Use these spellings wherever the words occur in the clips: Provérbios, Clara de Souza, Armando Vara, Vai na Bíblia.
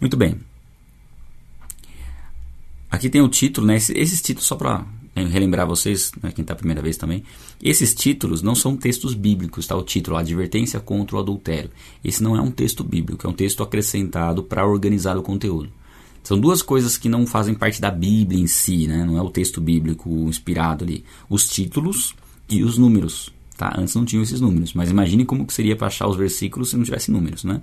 Muito bem. Aqui tem o título, né? Esses títulos, só para relembrar vocês, né, quem está a primeira vez também, esses títulos não são textos bíblicos, tá? O título, Advertência contra o Adultério. Esse não é um texto bíblico, é um texto acrescentado para organizar o conteúdo. São duas coisas que não fazem parte da Bíblia em si, né? Não é o texto bíblico inspirado ali. Os títulos e os números, tá? Antes não tinham esses números, mas imagine como que seria para achar os versículos se não tivesse números, né?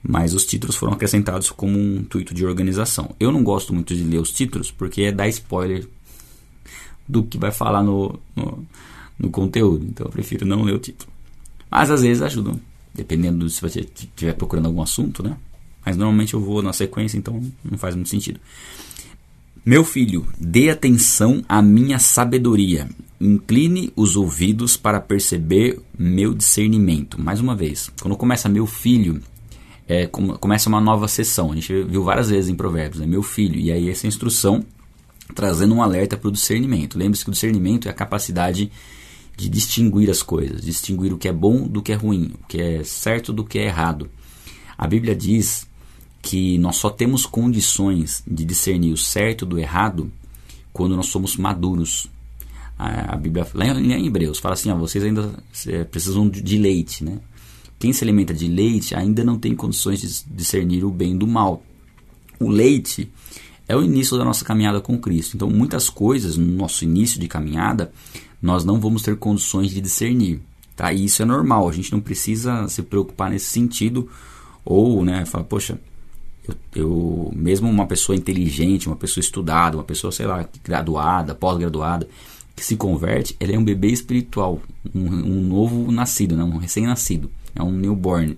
Mas os títulos foram acrescentados como um intuito de organização. Eu não gosto muito de ler os títulos porque é dar spoiler do que vai falar no conteúdo. Então eu prefiro não ler o título. Mas às vezes ajudam, dependendo se você estiver procurando algum assunto, né? Mas normalmente eu vou na sequência, então não faz muito sentido. Meu filho, dê atenção à minha sabedoria. Incline os ouvidos para perceber meu discernimento. Mais uma vez, quando começa meu filho, começa uma nova sessão. A gente viu várias vezes em Provérbios, né? Meu filho. E aí essa instrução trazendo um alerta para o discernimento. Lembre-se que o discernimento é a capacidade de distinguir as coisas. Distinguir o que é bom do que é ruim. O que é certo do que é errado. A Bíblia diz que nós só temos condições de discernir o certo do errado quando nós somos maduros. A Bíblia, lá em Hebreus, fala assim, ó, vocês ainda precisam de leite, né? Quem se alimenta de leite ainda não tem condições de discernir o bem do mal. O leite é o início da nossa caminhada com Cristo. Então, muitas coisas no nosso início de caminhada, nós não vamos ter condições de discernir, tá? E isso é normal, a gente não precisa se preocupar nesse sentido ou, né, falar, poxa, eu mesmo uma pessoa inteligente, uma pessoa estudada, uma pessoa, sei lá, graduada, pós-graduada, que se converte, ela é um bebê espiritual, um novo nascido, né? Um recém-nascido, é um newborn.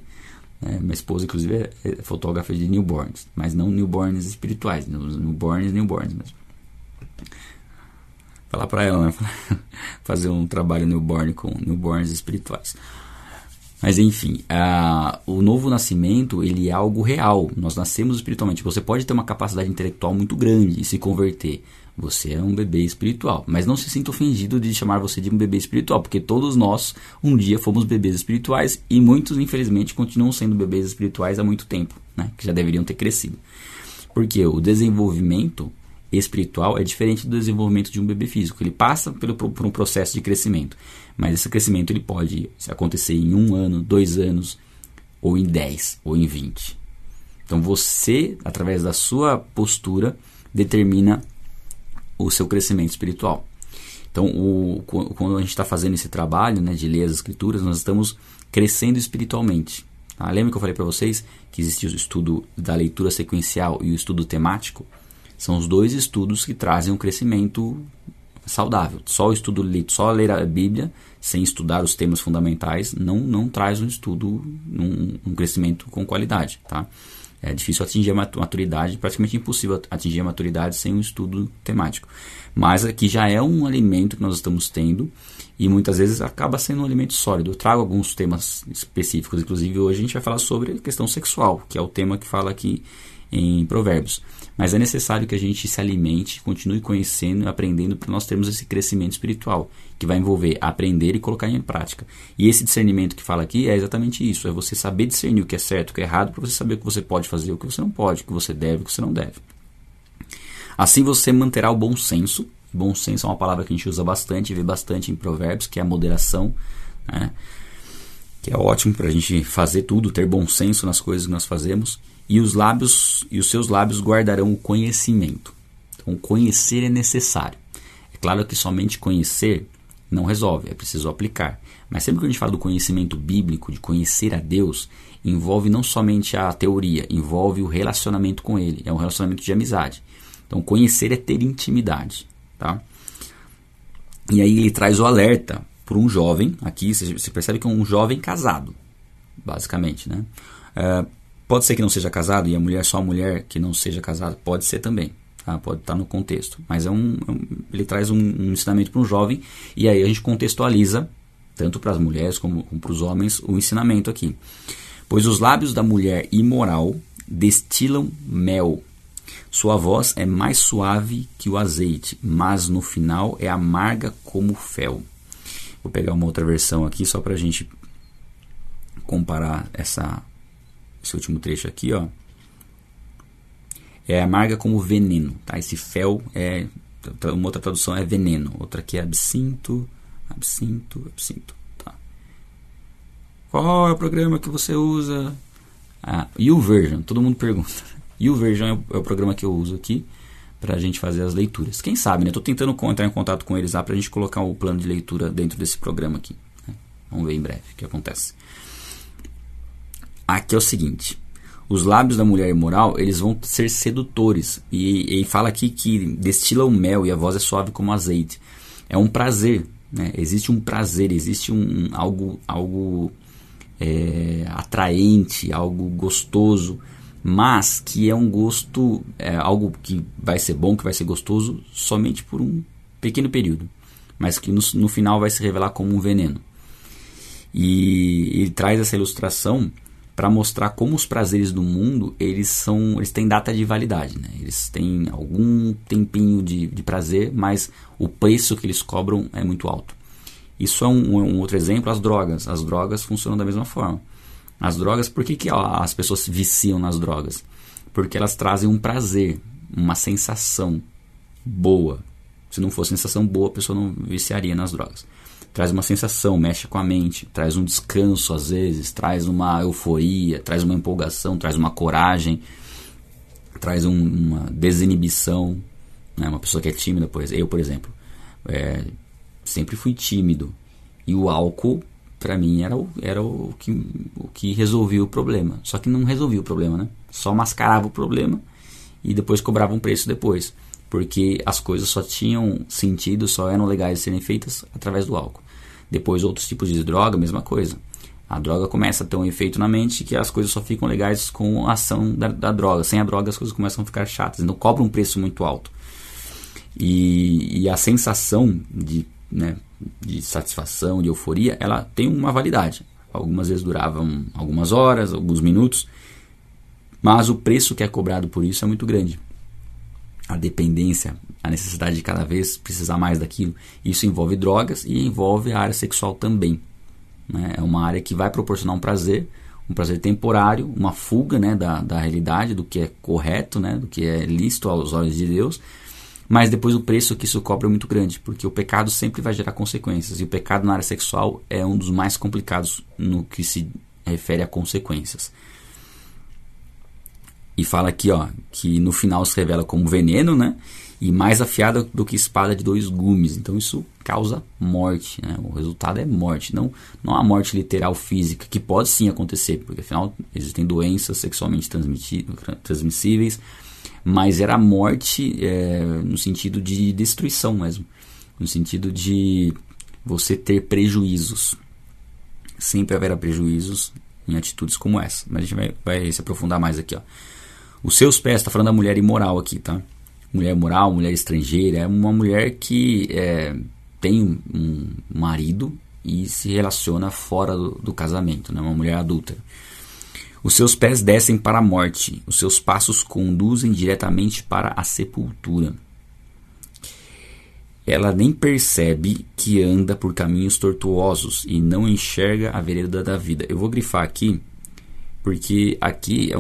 Né? Minha esposa, inclusive, é fotógrafa de newborns, mas não newborns espirituais, newborns mesmo. Falar pra ela, né? Fazer um trabalho newborn com newborns espirituais. Mas enfim, o novo nascimento, ele é algo real, nós nascemos espiritualmente, você pode ter uma capacidade intelectual muito grande e se converter, você é um bebê espiritual, mas não se sinta ofendido de chamar você de um bebê espiritual, porque todos nós um dia fomos bebês espirituais e muitos infelizmente continuam sendo bebês espirituais há muito tempo, né? Que já deveriam ter crescido, porque o desenvolvimento espiritual é diferente do desenvolvimento de um bebê físico, ele passa por um processo de crescimento, mas esse crescimento ele pode acontecer em 1 ano, 2 anos, ou em 10, ou em 20. Então você, através da sua postura, determina o seu crescimento espiritual. Então, quando a gente está fazendo esse trabalho, né, de ler as escrituras, nós estamos crescendo espiritualmente. Ah, lembra que eu falei para vocês que existe o estudo da leitura sequencial e o estudo temático? São os dois estudos que trazem um crescimento saudável. Só ler a Bíblia, sem estudar os temas fundamentais, não traz um estudo, um crescimento com qualidade. Tá? É difícil atingir a maturidade, praticamente impossível atingir a maturidade sem um estudo temático. Mas aqui já é um alimento que nós estamos tendo e muitas vezes acaba sendo um alimento sólido. Eu trago alguns temas específicos, inclusive hoje a gente vai falar sobre a questão sexual, que é o tema que fala aqui em Provérbios. Mas é necessário que a gente se alimente, continue conhecendo e aprendendo para nós termos esse crescimento espiritual, que vai envolver aprender e colocar em prática. E esse discernimento que fala aqui é exatamente isso, é você saber discernir o que é certo, o que é errado, para você saber o que você pode fazer, o que você não pode, o que você deve, o que você não deve. Assim você manterá o bom senso. Bom senso é uma palavra que a gente usa bastante, vê bastante em Provérbios, que é a moderação, né? Que é ótimo para a gente fazer tudo, ter bom senso nas coisas que nós fazemos. E os seus lábios guardarão o conhecimento. Então, conhecer é necessário. É claro que somente conhecer não resolve, é preciso aplicar. Mas sempre que a gente fala do conhecimento bíblico, de conhecer a Deus, envolve não somente a teoria, envolve o relacionamento com Ele. É um relacionamento de amizade. Então, conhecer é ter intimidade. Tá? E aí ele traz o alerta para um jovem. Aqui você percebe que é um jovem casado, basicamente, né? Pode ser que não seja casado e a mulher só a mulher que não seja casada, pode ser também, tá? Pode estar no contexto, mas ele traz um ensinamento para um jovem e aí a gente contextualiza, tanto para as mulheres como para os homens, o ensinamento aqui. Pois os lábios da mulher imoral destilam mel, sua voz é mais suave que o azeite, mas no final é amarga como fel. Vou pegar uma outra versão aqui só para a gente comparar esse último trecho aqui, ó. é amarga como veneno, tá? Esse fel é, uma outra tradução é veneno, outra aqui é absinto, tá? Qual é o programa que você usa? Ah, YouVersion, todo mundo pergunta. YouVersion é o programa que eu uso aqui pra gente fazer as leituras. Quem sabe, né? Tô tentando entrar em contato com eles lá pra gente colocar o plano de leitura dentro desse programa aqui, né? Vamos ver em breve o que acontece. Aqui é o seguinte: os lábios da mulher imoral, eles vão ser sedutores. E fala aqui que destila o mel e a voz é suave como azeite. É um prazer, né? Existe um prazer, existe algo atraente, algo gostoso, mas que é um gosto, algo que vai ser bom, que vai ser gostoso somente por um pequeno período, mas que no final vai se revelar como um veneno. E ele traz essa ilustração para mostrar como os prazeres do mundo, eles têm data de validade, né? Eles têm algum tempinho de prazer, mas o preço que eles cobram é muito alto. Isso é um outro exemplo, as drogas. As drogas funcionam da mesma forma. As drogas, por que as pessoas se viciam nas drogas? Porque elas trazem um prazer, uma sensação boa. Se não fosse sensação boa, a pessoa não viciaria nas drogas. Traz uma sensação, mexe com a mente, traz um descanso às vezes, traz uma euforia, traz uma empolgação, traz uma coragem, traz uma desinibição, né? Uma pessoa que é tímida, eu, por exemplo, sempre fui tímido, e o álcool pra mim era o que resolvia o problema, só que não resolvia o problema, né? Só mascarava o problema e depois cobrava um preço depois, porque as coisas só tinham sentido, só eram legais de serem feitas através do álcool. Depois outros tipos de droga, mesma coisa. A droga começa a ter um efeito na mente que as coisas só ficam legais com a ação da droga. Sem a droga as coisas começam a ficar chatas, então cobra um preço muito alto. E a sensação de satisfação, de euforia, ela tem uma validade. Algumas vezes duravam algumas horas, alguns minutos, mas o preço que é cobrado por isso é muito grande. A dependência, a necessidade de cada vez precisar mais daquilo, isso envolve drogas e envolve a área sexual também, né? É uma área que vai proporcionar um prazer temporário, uma fuga, né, da realidade, do que é correto, né, do que é lícito aos olhos de Deus, mas depois o preço que isso cobra é muito grande, porque o pecado sempre vai gerar consequências, e o pecado na área sexual é um dos mais complicados no que se refere a consequências. E fala aqui, ó, que no final se revela como veneno, né? E mais afiada do que espada de dois gumes. Então isso causa morte, né? O resultado é morte. Não a morte literal física, que pode sim acontecer, porque afinal existem doenças sexualmente transmissíveis, mas era a morte no sentido de destruição mesmo, no sentido de você ter prejuízos. Sempre haverá prejuízos em atitudes como essa. Mas a gente vai se aprofundar mais aqui, ó. Os seus pés, está falando da mulher imoral aqui, tá? Mulher imoral, mulher estrangeira, é uma mulher que tem um marido e se relaciona fora do casamento, né? Uma mulher adulta. Os seus pés descem para a morte, os seus passos conduzem diretamente para a sepultura. Ela nem percebe que anda por caminhos tortuosos e não enxerga a vereda da vida. Eu vou grifar aqui, porque aqui é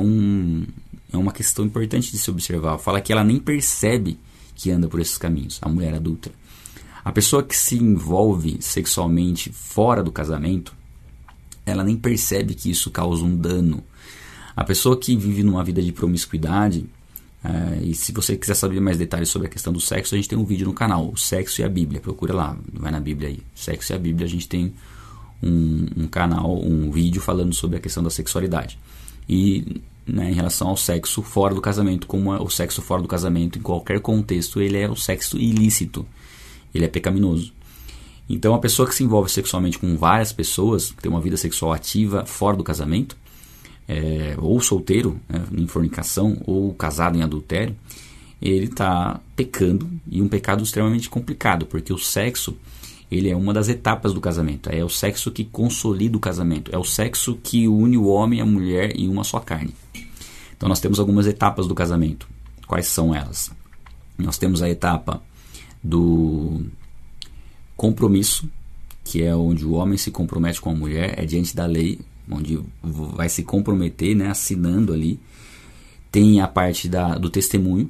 uma questão importante de se observar. Fala que ela nem percebe que anda por esses caminhos, a mulher adulta. A pessoa que se envolve sexualmente fora do casamento, ela nem percebe que isso causa um dano. A pessoa que vive numa vida de promiscuidade, e se você quiser saber mais detalhes sobre a questão do sexo, a gente tem um vídeo no canal, o Sexo e a Bíblia, procura lá, vai na Bíblia aí, Sexo e a Bíblia, a gente tem um canal, um vídeo falando sobre a questão da sexualidade. E, né, em relação ao sexo fora do casamento, como é o sexo fora do casamento, em qualquer contexto, ele é um sexo ilícito, ele é pecaminoso. Então, a pessoa que se envolve sexualmente com várias pessoas, que tem uma vida sexual ativa fora do casamento, ou solteiro, né, em fornicação, ou casado em adultério, ele está pecando, e um pecado extremamente complicado, porque o sexo, ele é uma das etapas do casamento, é o sexo que consolida o casamento, é o sexo que une o homem e a mulher em uma só carne. Então, nós temos algumas etapas do casamento. Quais são elas? Nós temos a etapa do compromisso, que é onde o homem se compromete com a mulher, é diante da lei, onde vai se comprometer, né, assinando ali Tem a parte do testemunho.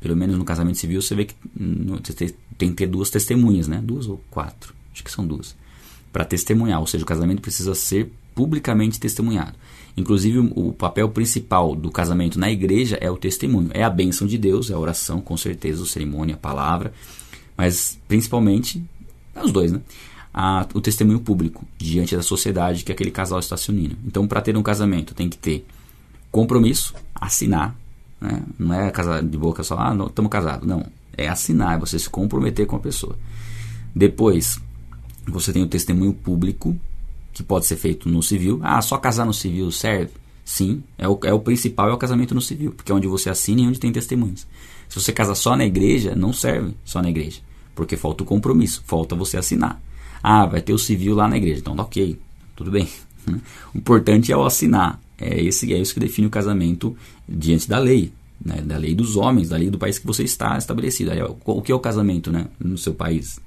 Pelo menos no casamento civil você vê que tem que ter duas testemunhas, né? Duas ou quatro, acho que são duas, para testemunhar, ou seja, o casamento precisa ser publicamente testemunhado. Inclusive, o papel principal do casamento na igreja é o testemunho, é a bênção de Deus, é a oração, com certeza, a cerimônia, a palavra, mas principalmente, é os dois, né? O testemunho público, diante da sociedade que aquele casal está se unindo. Então, para ter um casamento, tem que ter compromisso, assinar, né? Não é casar de boca só, ah, estamos casados, não, é assinar, é você se comprometer com a pessoa. Depois, você tem o testemunho público, que pode ser feito no civil. Ah, só casar no civil serve? Sim, é o principal, é o casamento no civil, porque é onde você assina e onde tem testemunhas. Se você casar só na igreja, não serve só na igreja, porque falta o compromisso, falta você assinar. Ah, vai ter o civil lá na igreja, então ok, tudo bem. O importante é o assinar, é isso que define o casamento diante da lei, né? Da lei dos homens, da lei do país que você está estabelecido. O que é o casamento, né? No seu país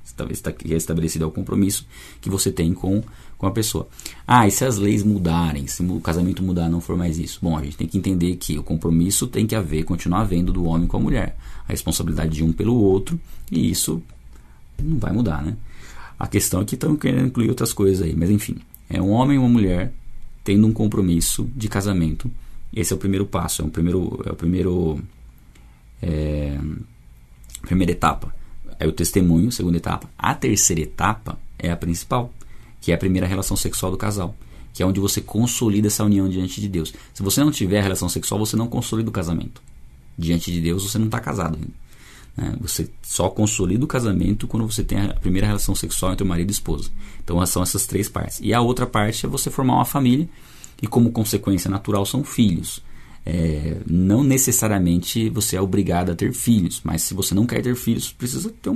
que é estabelecido, é o compromisso que você tem com a pessoa. Ah, e se as leis mudarem, se o casamento mudar, não for mais isso? Bom, a gente tem que entender que o compromisso tem que haver, continuar havendo do homem com a mulher, a responsabilidade de um pelo outro, e isso não vai mudar, né? A questão é que estão querendo incluir outras coisas aí, mas enfim, é um homem e uma mulher tendo um compromisso de casamento. Esse é o primeiro passo, a primeira etapa. É o testemunho, a segunda etapa. A terceira etapa é a principal, que é a primeira relação sexual do casal, que é onde você consolida essa união diante de Deus. Se você não tiver relação sexual, você não consolida o casamento. Diante de Deus, você não está casado ainda, né? Você só consolida o casamento quando você tem a primeira relação sexual entre o marido e a esposa. Então, são essas três partes. E a outra parte é você formar uma família, e como consequência natural são filhos. Não necessariamente você é obrigado a ter filhos, mas se você não quer ter filhos, precisa ter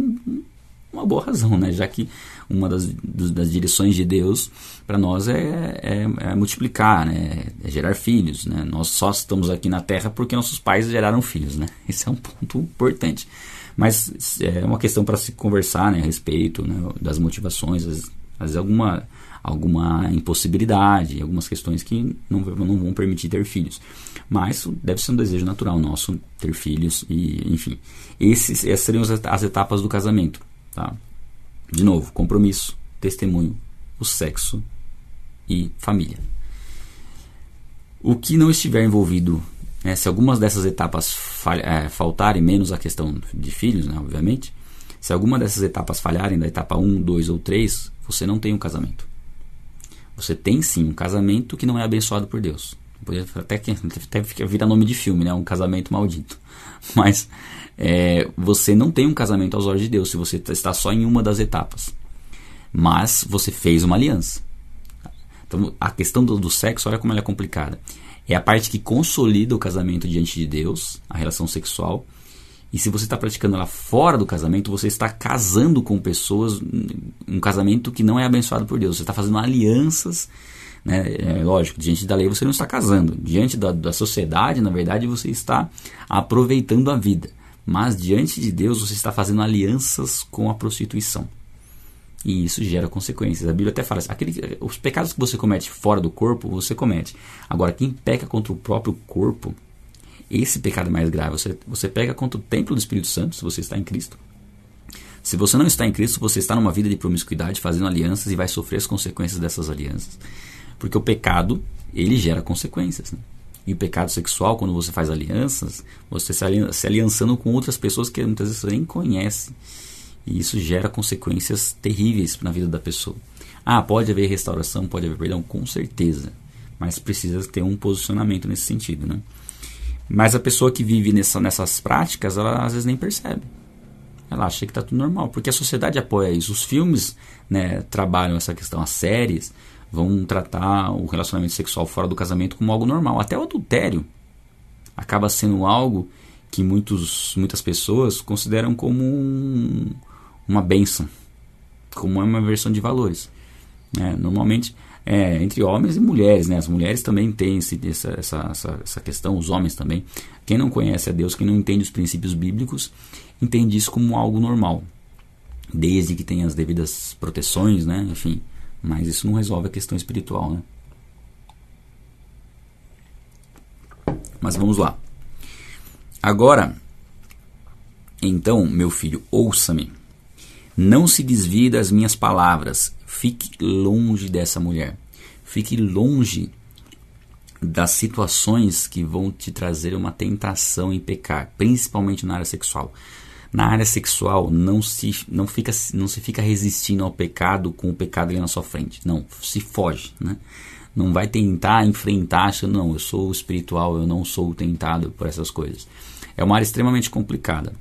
uma boa razão, né? Já que uma das direções de Deus para nós é multiplicar, né? É gerar filhos, né? Nós só estamos aqui na Terra porque nossos pais geraram filhos, né? Esse é um ponto importante, mas é uma questão para se conversar, né? A respeito, né? Das motivações, às vezes alguma impossibilidade, algumas questões que não vão permitir ter filhos, mas deve ser um desejo natural nosso ter filhos, e enfim, essas seriam as etapas do casamento, tá? De novo, compromisso, testemunho, o sexo e família. O que não estiver envolvido, né, se algumas dessas etapas faltarem, menos a questão de filhos, né, obviamente, se alguma dessas etapas falharem, da etapa 1, 2 ou 3, você não tem um casamento. Você tem sim um casamento que não é abençoado por Deus. Até vira nome de filme, né? Um casamento maldito. Mas você não tem um casamento aos olhos de Deus se você está só em uma das etapas. Mas você fez uma aliança. Então, a questão do sexo, olha como ela é complicada. É a parte que consolida o casamento diante de Deus, a relação sexual. E se você está praticando ela fora do casamento, você está casando com pessoas, um casamento que não é abençoado por Deus. Você está fazendo alianças, né? Lógico, diante da lei você não está casando. Diante da sociedade, na verdade, você está aproveitando a vida. Mas diante de Deus, você está fazendo alianças com a prostituição. E isso gera consequências. A Bíblia até fala assim, os pecados que você comete fora do corpo, você comete. Agora, quem peca contra o próprio corpo, esse pecado é mais grave. Você pega contra o templo do Espírito Santo, se você está em Cristo. Se você não está em Cristo, você está numa vida de promiscuidade, fazendo alianças, e vai sofrer as consequências dessas alianças. Porque o pecado, ele gera consequências, né? E o pecado sexual, quando você faz alianças, você se aliançando com outras pessoas que muitas vezes você nem conhece. E isso gera consequências terríveis na vida da pessoa. Ah, pode haver restauração, pode haver perdão, com certeza. Mas precisa ter um posicionamento nesse sentido, né? Mas a pessoa que vive nessas práticas, ela às vezes nem percebe. Ela acha que está tudo normal, porque a sociedade apoia isso. Os filmes, né, trabalham essa questão, as séries vão tratar o relacionamento sexual fora do casamento como algo normal. Até o adultério acaba sendo algo que muitas pessoas consideram como uma bênção, como uma inversão de valores, né? Normalmente... entre homens e mulheres, né? As mulheres também têm essa questão, os homens também. Quem não conhece a Deus, quem não entende os princípios bíblicos, entende isso como algo normal, desde que tenha as devidas proteções, né? Enfim, mas isso não resolve a questão espiritual, né? Mas vamos lá. Agora, então, meu filho, ouça-me. Não se desvie das minhas palavras. Fique longe dessa mulher. Fique longe das situações que vão te trazer uma tentação em pecar, principalmente na área sexual. Na área sexual, não se fica resistindo ao pecado com o pecado ali na sua frente. Não, se foge, né? Não vai tentar enfrentar, achando, não, eu sou espiritual, eu não sou tentado por essas coisas. É uma área extremamente complicada.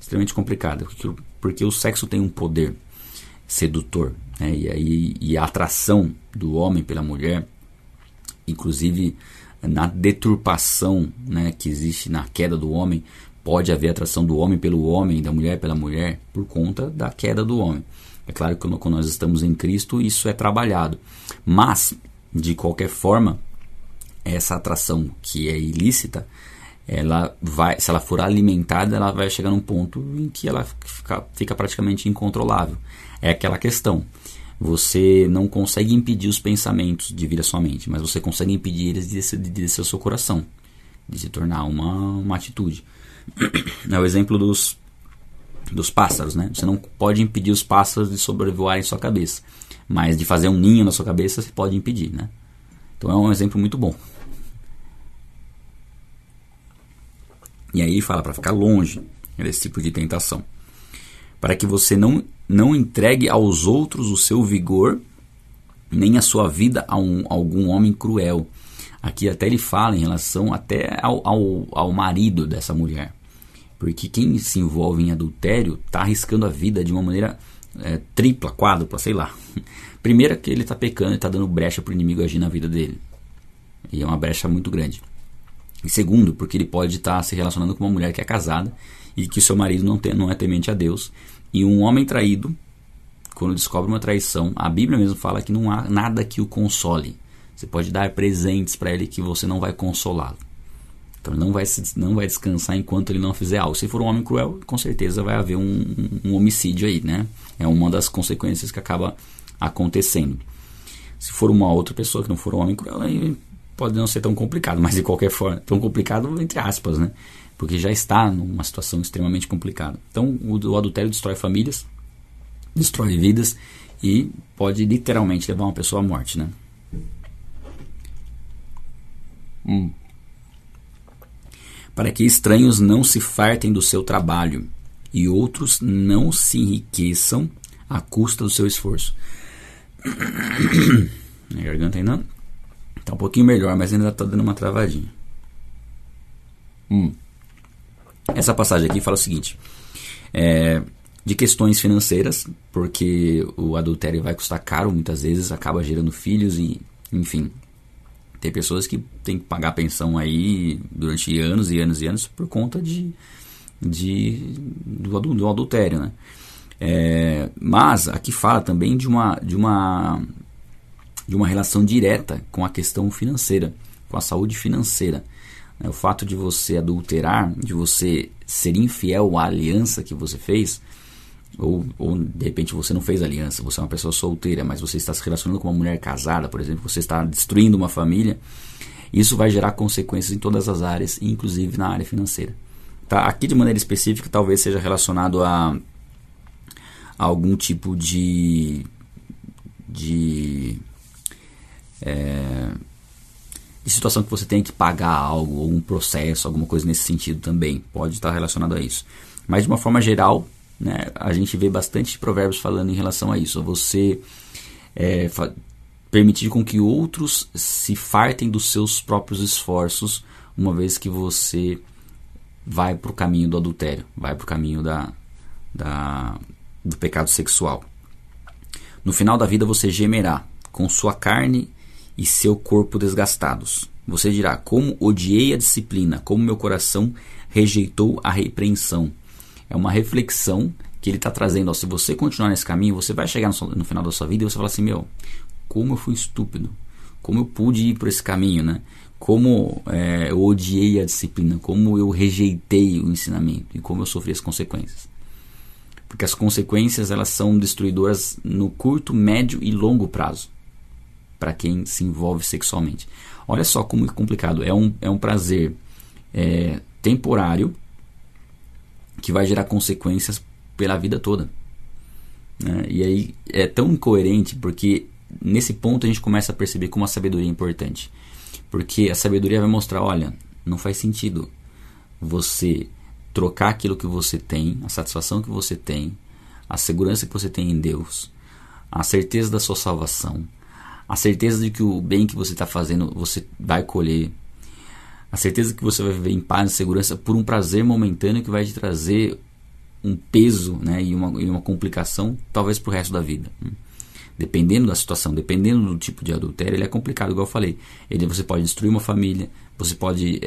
Extremamente complicada, porque o sexo tem um poder sedutor, né? E a atração do homem pela mulher, inclusive na deturpação, né, que existe na queda do homem, pode haver atração do homem pelo homem, da mulher pela mulher, por conta da queda do homem. É claro que quando nós estamos em Cristo, isso é trabalhado. Mas, de qualquer forma, essa atração que é ilícita, ela vai, se ela for alimentada, ela vai chegar num ponto em que ela fica praticamente incontrolável. É aquela questão. Você não consegue impedir os pensamentos de vir à sua mente, mas você consegue impedir eles de descer ao seu coração, de se tornar uma atitude. É o exemplo dos pássaros, né? Você não pode impedir os pássaros de sobrevoarem sua cabeça, mas de fazer um ninho na sua cabeça você pode impedir, né? Então é um exemplo muito bom. E aí fala para ficar longe desse tipo de tentação, para que você não entregue aos outros o seu vigor, nem a sua vida a algum homem cruel. Aqui até ele fala em relação até ao marido dessa mulher. Porque quem se envolve em adultério está arriscando a vida de uma maneira tripla, quádrupla, sei lá. Primeiro que ele está pecando e está dando brecha para o inimigo agir na vida dele. E é uma brecha muito grande. E segundo, porque ele pode estar se relacionando com uma mulher que é casada e que o seu marido não é temente a Deus. E um homem traído, quando descobre uma traição, a Bíblia mesmo fala que não há nada que o console. Você pode dar presentes para ele que você não vai consolá-lo. Então ele não vai descansar enquanto ele não fizer algo. Se for um homem cruel, com certeza vai haver um homicídio aí, né? É uma das consequências que acaba acontecendo. Se for uma outra pessoa que não for um homem cruel, aí pode não ser tão complicado, mas de qualquer forma, tão complicado entre aspas, né? Porque já está numa situação extremamente complicada. Então o adultério destrói famílias, destrói vidas e pode literalmente levar uma pessoa à morte, né? Para que estranhos não se fartem do seu trabalho e outros não se enriqueçam à custa do seu esforço. Minha garganta ainda está um pouquinho melhor, mas ainda está dando uma travadinha. Essa passagem aqui fala o seguinte, de questões financeiras, porque o adultério vai custar caro, muitas vezes acaba gerando filhos e, enfim, tem pessoas que têm que pagar pensão aí durante anos e anos e anos por conta do adultério, né? Mas aqui fala também de uma relação direta com a questão financeira, com a saúde financeira. O fato de você adulterar, de você ser infiel à aliança que você fez, ou de repente você não fez aliança, você é uma pessoa solteira, mas você está se relacionando com uma mulher casada, por exemplo, você está destruindo uma família, isso vai gerar consequências em todas as áreas, inclusive na área financeira. Tá? Aqui de maneira específica talvez seja relacionado a algum tipo de situação que você tem que pagar algo, algum processo, alguma coisa nesse sentido também, pode estar relacionado a isso. Mas de uma forma geral, né, a gente vê bastante provérbios falando em relação a isso, a você permitir com que outros se fartem dos seus próprios esforços, uma vez que você vai para o caminho do adultério, vai para o caminho do pecado sexual. No final da vida você gemerá com sua carne e seu corpo desgastados. Você dirá, como odiei a disciplina, como meu coração rejeitou a repreensão. É uma reflexão que ele está trazendo. Ó, se você continuar nesse caminho, você vai chegar no final da sua vida e você fala assim, meu, como eu fui estúpido, como eu pude ir por esse caminho, né? Como eu odiei a disciplina, como eu rejeitei o ensinamento e como eu sofri as consequências. Porque as consequências, elas são destruidoras no curto, médio e longo prazo, para quem se envolve sexualmente. Olha só como é complicado. É um prazer temporário que vai gerar consequências pela vida toda, né? E aí é tão incoerente, porque nesse ponto a gente começa a perceber como a sabedoria é importante, porque a sabedoria vai mostrar, olha, não faz sentido você trocar aquilo que você tem, a satisfação que você tem, a segurança que você tem em Deus, a certeza da sua salvação, a certeza de que o bem que você está fazendo você vai colher, a certeza que você vai viver em paz e segurança por um prazer momentâneo que vai te trazer um peso, né, e uma complicação talvez para o resto da vida. Dependendo da situação, dependendo do tipo de adultério, ele é complicado, igual eu falei. Você pode destruir uma família, você pode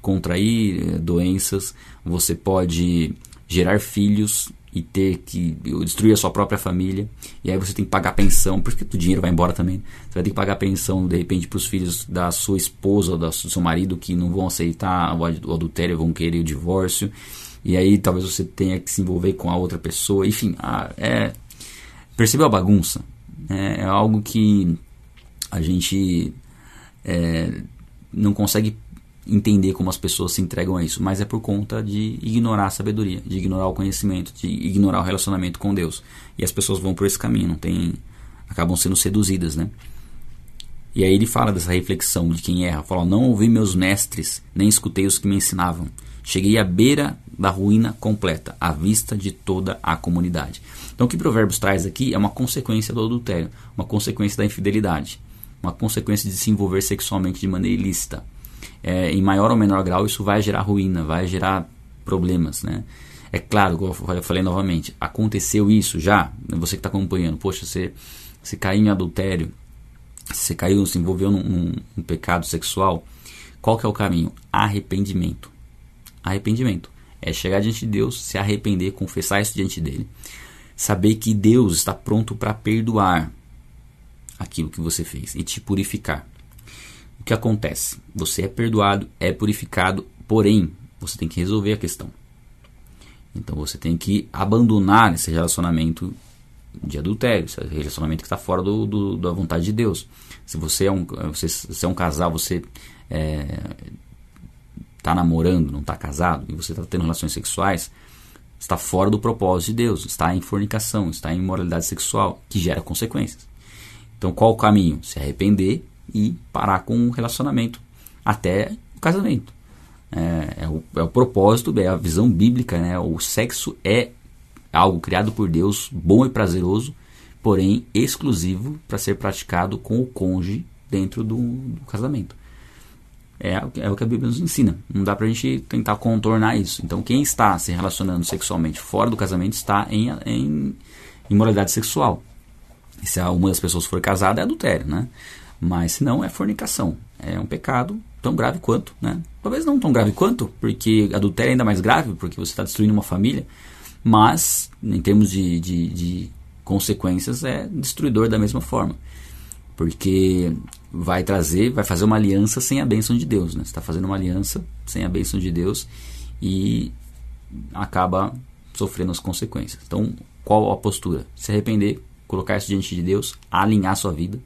contrair doenças, você pode gerar filhos e ter que destruir a sua própria família, e aí você tem que pagar pensão, porque o dinheiro vai embora também. Você vai ter que pagar pensão, de repente, para os filhos da sua esposa ou do seu marido, que não vão aceitar o adultério, vão querer o divórcio, e aí talvez você tenha que se envolver com a outra pessoa, enfim. Percebeu a bagunça? É algo que a gente não consegue entender como as pessoas se entregam a isso, mas é por conta de ignorar a sabedoria, de ignorar o conhecimento, de ignorar o relacionamento com Deus. E as pessoas vão por esse caminho, acabam sendo seduzidas, né? E aí ele fala dessa reflexão de quem erra, fala, não ouvi meus mestres, nem escutei os que me ensinavam. Cheguei à beira da ruína completa, à vista de toda a comunidade. Então o que Provérbios traz aqui é uma consequência do adultério, uma consequência da infidelidade, uma consequência de se envolver sexualmente de maneira ilícita. Em maior ou menor grau, isso vai gerar ruína, vai gerar problemas, né? É claro, como eu falei novamente, aconteceu isso já, você que está acompanhando, poxa, você caiu em adultério, você caiu, se envolveu num pecado sexual, qual que é o caminho? Arrependimento. Arrependimento é chegar diante de Deus, se arrepender, confessar isso diante dele, saber que Deus está pronto para perdoar aquilo que você fez e te purificar. O que acontece? Você é perdoado, é purificado, porém, você tem que resolver a questão. Então você tem que abandonar esse relacionamento de adultério, esse relacionamento que está fora da vontade de Deus. Se você é um casal, você está namorando, não está casado, e você está tendo relações sexuais, está fora do propósito de Deus, está em fornicação, está em imoralidade sexual, que gera consequências. Então qual o caminho? Se arrepender e parar com o relacionamento até o casamento. É o propósito, é a visão bíblica, né? O sexo é algo criado por Deus, bom e prazeroso, porém exclusivo para ser praticado com o cônjuge dentro do casamento. É o que a Bíblia nos ensina. Não dá pra gente tentar contornar isso. Então quem está se relacionando sexualmente fora do casamento está em imoralidade sexual. E se uma das pessoas for casada, é adultério, né? Mas se não, é fornicação. É um pecado tão grave quanto, né? Talvez não tão grave quanto, porque adultério é ainda mais grave, porque você está destruindo uma família, mas em termos de consequências é destruidor da mesma forma, porque vai fazer uma aliança sem a bênção de Deus, né? Você está fazendo uma aliança sem a bênção de Deus e acaba sofrendo as consequências. Então, qual a postura? Se arrepender, colocar isso diante de Deus, alinhar sua vida.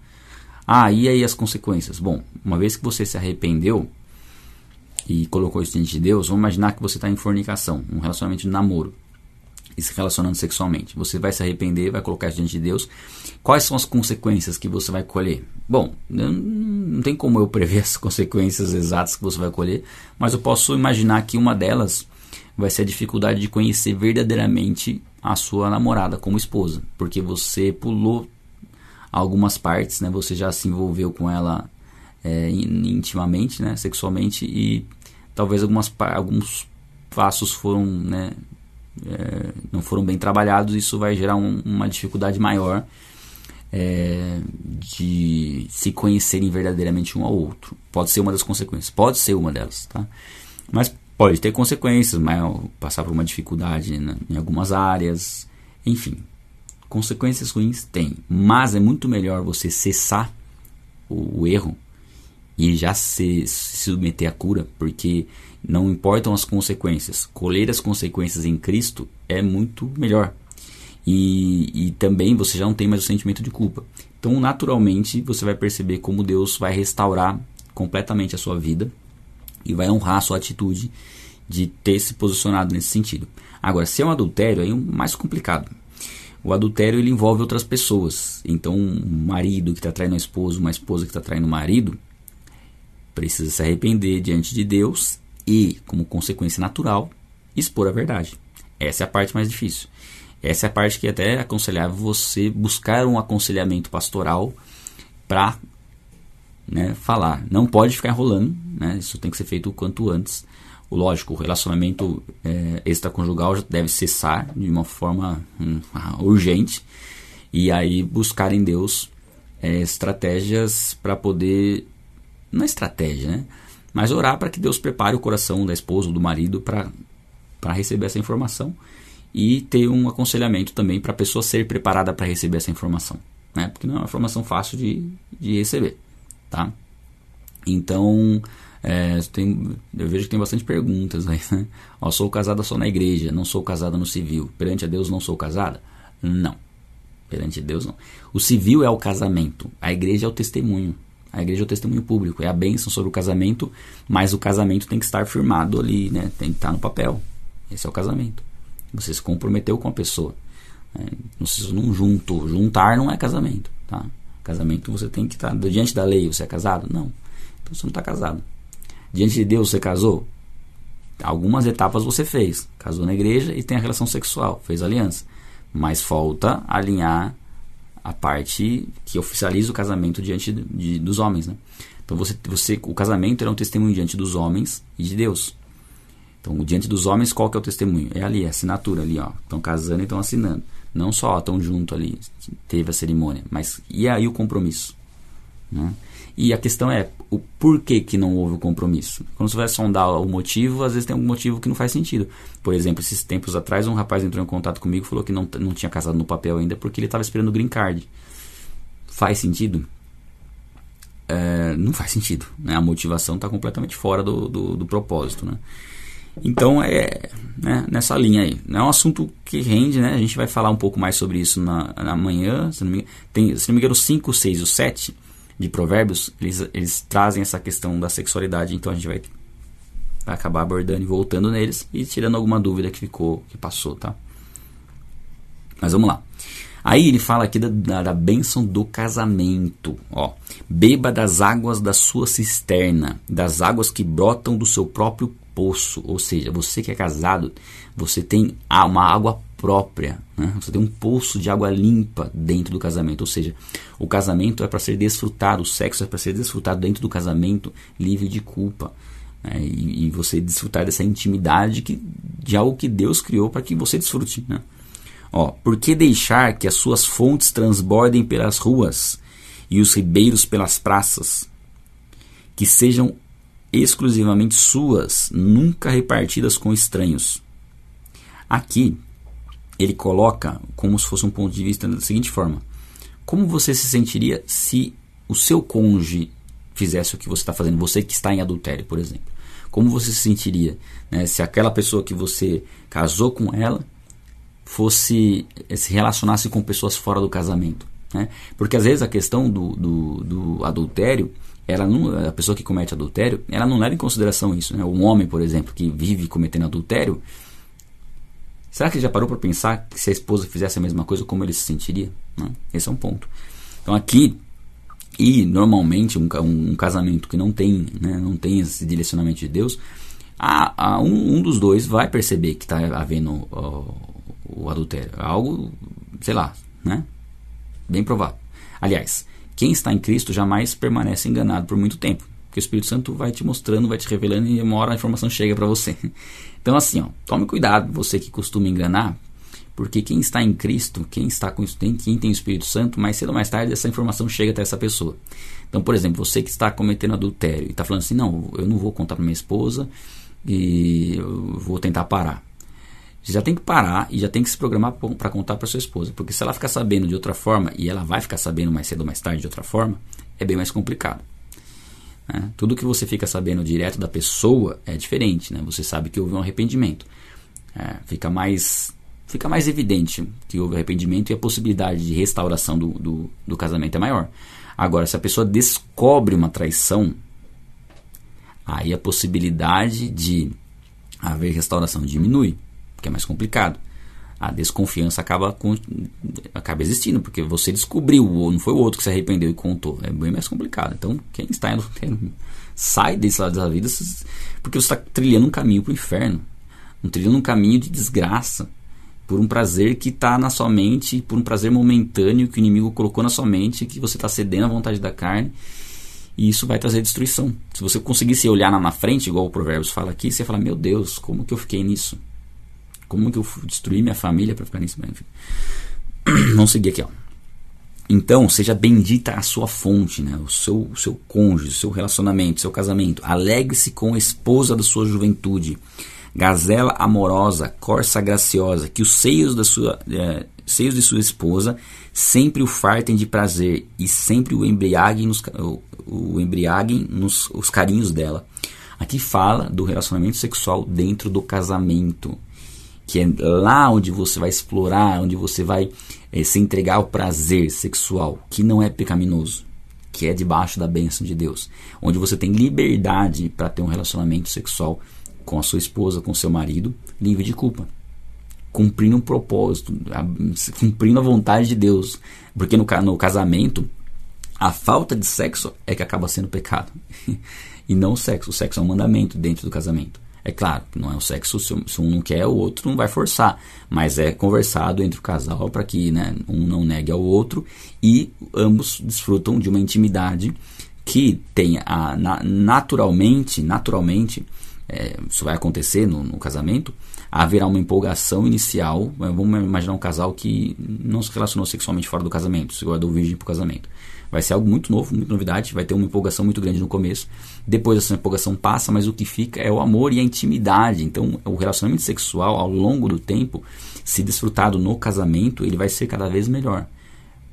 E aí as consequências? Bom, uma vez que você se arrependeu e colocou isso diante de Deus, vamos imaginar que você está em fornicação, um relacionamento de namoro, e se relacionando sexualmente. Você vai se arrepender, vai colocar isso diante de Deus. Quais são as consequências que você vai colher? Bom, não tem como eu prever as consequências exatas que você vai colher, mas eu posso imaginar que uma delas vai ser a dificuldade de conhecer verdadeiramente a sua namorada como esposa, porque você pulou algumas partes, né? Você já se envolveu com ela intimamente, né? Sexualmente, e talvez alguns passos foram, né? Não foram bem trabalhados. Isso vai gerar uma dificuldade maior de se conhecerem verdadeiramente um ao outro. Pode ser uma das consequências, pode ser uma delas, tá? Mas pode ter consequências, mas passar por uma dificuldade, né, em algumas áreas, enfim. Consequências ruins tem, mas é muito melhor você cessar o erro e já se submeter à cura, porque não importam as consequências, colher as consequências em Cristo é muito melhor. E também você já não tem mais o sentimento de culpa. Então, naturalmente, você vai perceber como Deus vai restaurar completamente a sua vida e vai honrar a sua atitude de ter se posicionado nesse sentido. Agora, se é um adultério, aí é mais complicado. O adultério ele envolve outras pessoas. Então, um marido que está traindo a esposa, uma esposa que está traindo o marido, precisa se arrepender diante de Deus e, como consequência natural, expor a verdade. Essa é a parte mais difícil. Essa é a parte que até aconselhava você buscar um aconselhamento pastoral para falar. Não pode ficar enrolando, isso tem que ser feito o quanto antes. Lógico, o relacionamento extraconjugal já deve cessar de uma forma urgente. E aí buscar em Deus estratégias para poder... Não é estratégia, mas orar para que Deus prepare o coração da esposa ou do marido para receber essa informação. E ter um aconselhamento também para a pessoa ser preparada para receber essa informação. Porque não é uma informação fácil de receber. Tá? Então... eu vejo que tem bastante perguntas aí, sou casada só na igreja, não sou casada no civil. Perante a Deus não sou casada? Não, perante Deus não. O civil é o casamento, a igreja é o testemunho. A igreja é o testemunho público, é a bênção sobre o casamento. Mas o casamento tem que estar firmado ali, tem que estar no papel. Esse é o casamento. Você se comprometeu com a pessoa, juntar não é casamento, tá? Casamento você tem que estar diante da lei. Você é casado? Não, então você não está casado. Diante de Deus você casou? Algumas etapas você fez. Casou na igreja e tem a relação sexual, fez aliança. Mas falta alinhar a parte que oficializa o casamento diante dos homens. Então o casamento é um testemunho diante dos homens e de Deus. Então diante dos homens qual que é o testemunho? É ali, a assinatura ali, estão casando e estão assinando. Não só estão junto ali, teve a cerimônia, mas e aí o compromisso? E a questão é o porquê que não houve o compromisso. Quando você vai sondar o motivo, às vezes tem algum motivo que não faz sentido. Por exemplo, esses tempos atrás um rapaz entrou em contato comigo e falou que não tinha casado no papel ainda porque ele estava esperando o green card. Faz sentido? Não faz sentido, a motivação está completamente fora do propósito, Então nessa linha aí. É um assunto que rende, A gente vai falar um pouco mais sobre isso amanhã. Se não me engano, o 5, 6 e o 7 de Provérbios, eles trazem essa questão da sexualidade. Então a gente vai acabar abordando e voltando neles e tirando alguma dúvida que passou, tá? Mas vamos lá. Aí ele fala aqui da bênção do casamento. Beba das águas da sua cisterna, das águas que brotam do seu próprio poço. Ou seja, você que é casado, você tem uma água própria, Você tem um poço de água limpa dentro do casamento. Ou seja, o casamento é para ser desfrutado, o sexo é para ser desfrutado dentro do casamento, livre de culpa, e você desfrutar dessa intimidade de algo que Deus criou para que você desfrute, por que deixar que as suas fontes transbordem pelas ruas e os ribeiros pelas praças, que sejam exclusivamente suas, nunca repartidas com estranhos? Aqui ele coloca como se fosse um ponto de vista da seguinte forma: como você se sentiria se o seu cônjuge fizesse o que você está fazendo, você que está em adultério, por exemplo? Como você se sentiria, se aquela pessoa que você casou com ela fosse se relacionasse com pessoas fora do casamento? Porque às vezes a questão do adultério, a pessoa que comete adultério, ela não leva em consideração isso. Um homem, por exemplo, que vive cometendo adultério, será que ele já parou para pensar que se a esposa fizesse a mesma coisa, como ele se sentiria? Esse é um ponto. Então aqui, e normalmente um casamento que não tem esse direcionamento de Deus, um dos dois vai perceber que está havendo o adultério. Algo, bem provável. Aliás, quem está em Cristo jamais permanece enganado por muito tempo, porque o Espírito Santo vai te mostrando, vai te revelando, e uma hora a informação chega para você. Então assim, tome cuidado, você que costuma enganar, porque quem está em Cristo, quem está com isso, quem tem o Espírito Santo, mais cedo ou mais tarde essa informação chega até essa pessoa. Então, por exemplo, você que está cometendo adultério e está falando assim: não, eu não vou contar para minha esposa e eu vou tentar parar. Você já tem que parar e já tem que se programar para contar para sua esposa, porque se ela ficar sabendo de outra forma, e ela vai ficar sabendo mais cedo ou mais tarde de outra forma, é bem mais complicado. Tudo que você fica sabendo direto da pessoa é diferente, Você sabe que houve um arrependimento, fica mais evidente que houve arrependimento, e a possibilidade de restauração do casamento é maior. Agora, se a pessoa descobre uma traição, aí a possibilidade de haver restauração diminui, porque é mais complicado. A desconfiança acaba existindo, porque você descobriu, não foi o outro que se arrependeu e contou. É bem mais complicado. Então, quem está em adultério sai desse lado da vida, porque você está trilhando um caminho para o inferno, trilhando um caminho de desgraça, por um prazer que está na sua mente, por um prazer momentâneo que o inimigo colocou na sua mente, que você está cedendo à vontade da carne, e isso vai trazer destruição. Se você conseguisse olhar lá na frente, igual o Provérbios fala aqui, você ia falar, meu Deus, como que eu fiquei nisso? Como que eu destruí minha família para ficar nisso? Vamos seguir aqui, ó. Então, seja bendita a sua fonte, né? o seu cônjuge, o seu relacionamento, o seu casamento. Alegre-se com a esposa da sua juventude. Gazela amorosa, corça graciosa, que os seios de sua esposa sempre o fartem de prazer e sempre o embriaguem nos os carinhos dela. Aqui fala do relacionamento sexual dentro do casamento, que é lá onde você vai explorar, onde você vai se entregar ao prazer sexual, que não é pecaminoso, que é debaixo da bênção de Deus, onde você tem liberdade para ter um relacionamento sexual com a sua esposa, com seu marido, livre de culpa, cumprindo um propósito, cumprindo a vontade de Deus, porque no casamento, a falta de sexo é que acaba sendo pecado, e não o sexo. O sexo é um mandamento dentro do casamento. É claro, não é o sexo, se um não quer, o outro não vai forçar, mas é conversado entre o casal para que, né, um não negue ao outro, e ambos desfrutam de uma intimidade que tem naturalmente, isso vai acontecer no casamento, haverá uma empolgação inicial. Vamos imaginar um casal que não se relacionou sexualmente fora do casamento, se guardou virgem para o casamento. Vai ser algo muito novo, muito novidade, vai ter uma empolgação muito grande no começo. Depois essa empolgação passa, mas o que fica é o amor e a intimidade. Então, o relacionamento sexual, ao longo do tempo, se desfrutado no casamento, ele vai ser cada vez melhor,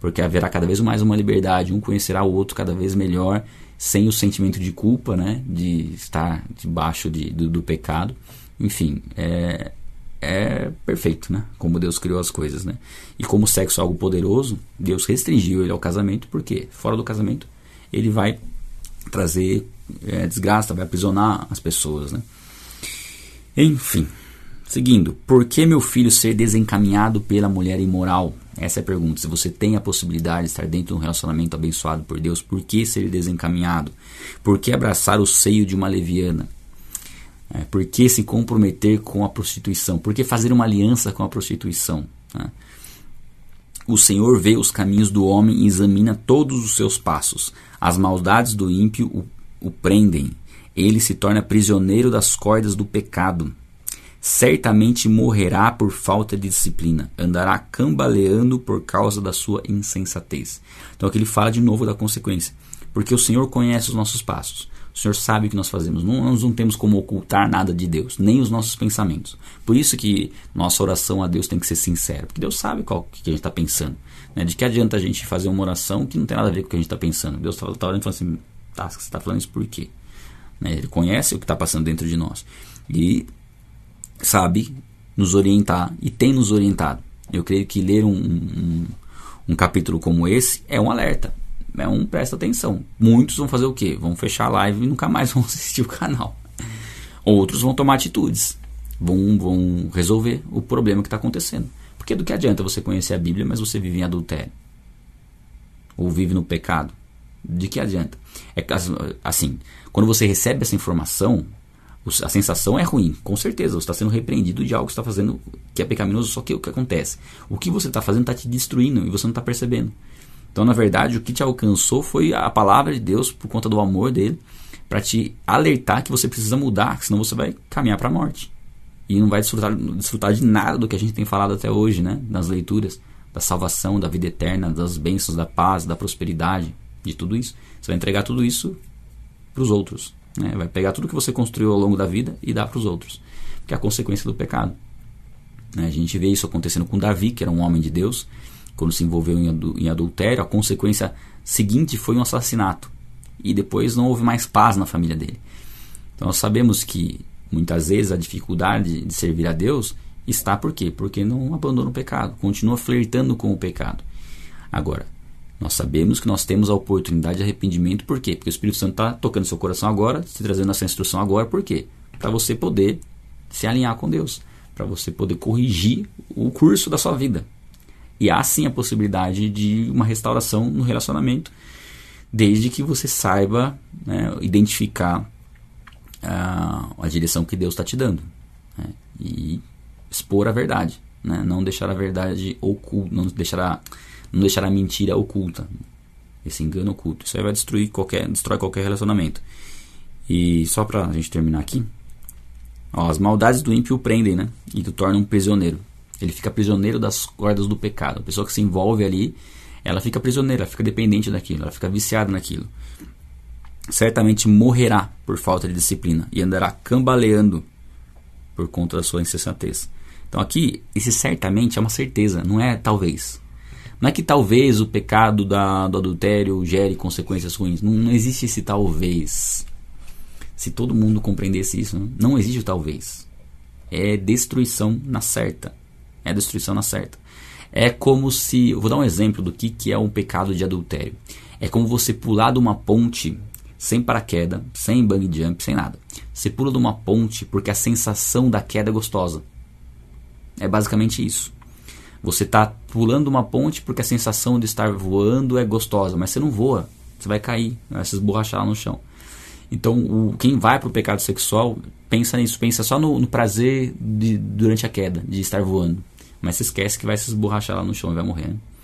porque haverá cada vez mais uma liberdade, um conhecerá o outro cada vez melhor, sem o sentimento de culpa, né, de estar debaixo do pecado. Enfim, é perfeito, né, como Deus criou as coisas, né? E como o sexo é algo poderoso, Deus restringiu ele ao casamento, porque fora do casamento ele vai trazer desgraça, vai aprisionar as pessoas, né? Enfim, seguindo, por que meu filho ser desencaminhado pela mulher imoral? Essa é a pergunta. Se você tem a possibilidade de estar dentro de um relacionamento abençoado por Deus, por que ser desencaminhado? Por que abraçar o seio de uma leviana? Por que se comprometer com a prostituição? Por que fazer uma aliança com a prostituição? O Senhor vê os caminhos do homem e examina todos os seus passos. As maldades do ímpio o prendem. Ele se torna prisioneiro das cordas do pecado. Certamente morrerá por falta de disciplina, andará cambaleando por causa da sua insensatez. Então aqui ele fala de novo da consequência, porque o Senhor conhece os nossos passos, o Senhor sabe o que nós fazemos, nós não temos como ocultar nada de Deus, nem os nossos pensamentos. Por isso que nossa oração a Deus tem que ser sincera, porque Deus sabe que a gente está pensando, né? De que adianta a gente fazer uma oração que não tem nada a ver com o que a gente está pensando? Deus está olhando e falando assim, tá, você está falando isso por quê? Né? Ele conhece o que está passando dentro de nós, e sabe nos orientar e tem nos orientado. Eu creio que ler um capítulo como esse é um alerta, é um presta atenção. Muitos vão fazer o quê? Vão fechar a live e nunca mais vão assistir o canal. Outros vão tomar atitudes, vão resolver o problema que está acontecendo, porque do que adianta você conhecer a Bíblia, mas você vive em adultério ou vive no pecado? De que adianta? É assim, quando você recebe essa informação, a sensação é ruim, com certeza, você está sendo repreendido de algo que você está fazendo que é pecaminoso, só que o que acontece? O que você está fazendo está te destruindo e você não está percebendo. Então, na verdade, o que te alcançou foi a palavra de Deus, por conta do amor dele, para te alertar que você precisa mudar, senão você vai caminhar para a morte. E não vai desfrutar de nada do que a gente tem falado até hoje, né? Nas leituras, da salvação, da vida eterna, das bênçãos, da paz, da prosperidade, de tudo isso. Você vai entregar tudo isso para os outros. Vai pegar tudo que você construiu ao longo da vida e dar para os outros, que é a consequência do pecado. A gente vê isso acontecendo com Davi, que era um homem de Deus, quando se envolveu em adultério. A consequência seguinte foi um assassinato, e depois não houve mais paz na família dele. Então nós sabemos que muitas vezes a dificuldade de servir a Deus está por quê? Porque não abandona o pecado, continua flertando com o pecado. Agora, Nós sabemos que nós temos a oportunidade de arrependimento. Por quê? Porque o Espírito Santo está tocando seu coração agora, te trazendo essa instrução agora. Por quê? Para você poder se alinhar com Deus, para você poder corrigir o curso da sua vida. E há sim a possibilidade de uma restauração no relacionamento, desde que você saiba, né, identificar a direção que Deus está te dando, né, e expor a verdade, né, não deixar a verdade oculta, não deixar a mentira oculta, esse engano oculto. Isso aí vai destruir destrói qualquer relacionamento. E só para a gente terminar aqui, ó, as maldades do ímpio o prendem, né, e o tornam um prisioneiro. Ele fica prisioneiro das cordas do pecado. A pessoa que se envolve ali, ela fica prisioneira, ela fica dependente daquilo, ela fica viciada naquilo. Certamente morrerá por falta de disciplina e andará cambaleando por conta da sua insensatez. Então aqui, esse certamente é uma certeza, não é talvez. Não é que talvez o pecado do adultério gere consequências ruins. Não, não existe esse talvez. Se todo mundo compreendesse isso, não existe o talvez. É destruição na certa. É destruição na certa. É como se... vou dar um exemplo do que é um pecado de adultério. É como você pular de uma ponte sem paraquedas, sem bungee jump, sem nada. Você pula de uma ponte porque a sensação da queda é gostosa. É basicamente isso. Você está pulando uma ponte porque a sensação de estar voando é gostosa, mas você não voa, você vai cair, vai se esborrachar lá no chão. Então, quem vai para o pecado sexual pensa nisso, pensa só no prazer durante a queda, de estar voando. Mas se esquece que vai se esborrachar lá no chão e vai morrer, né?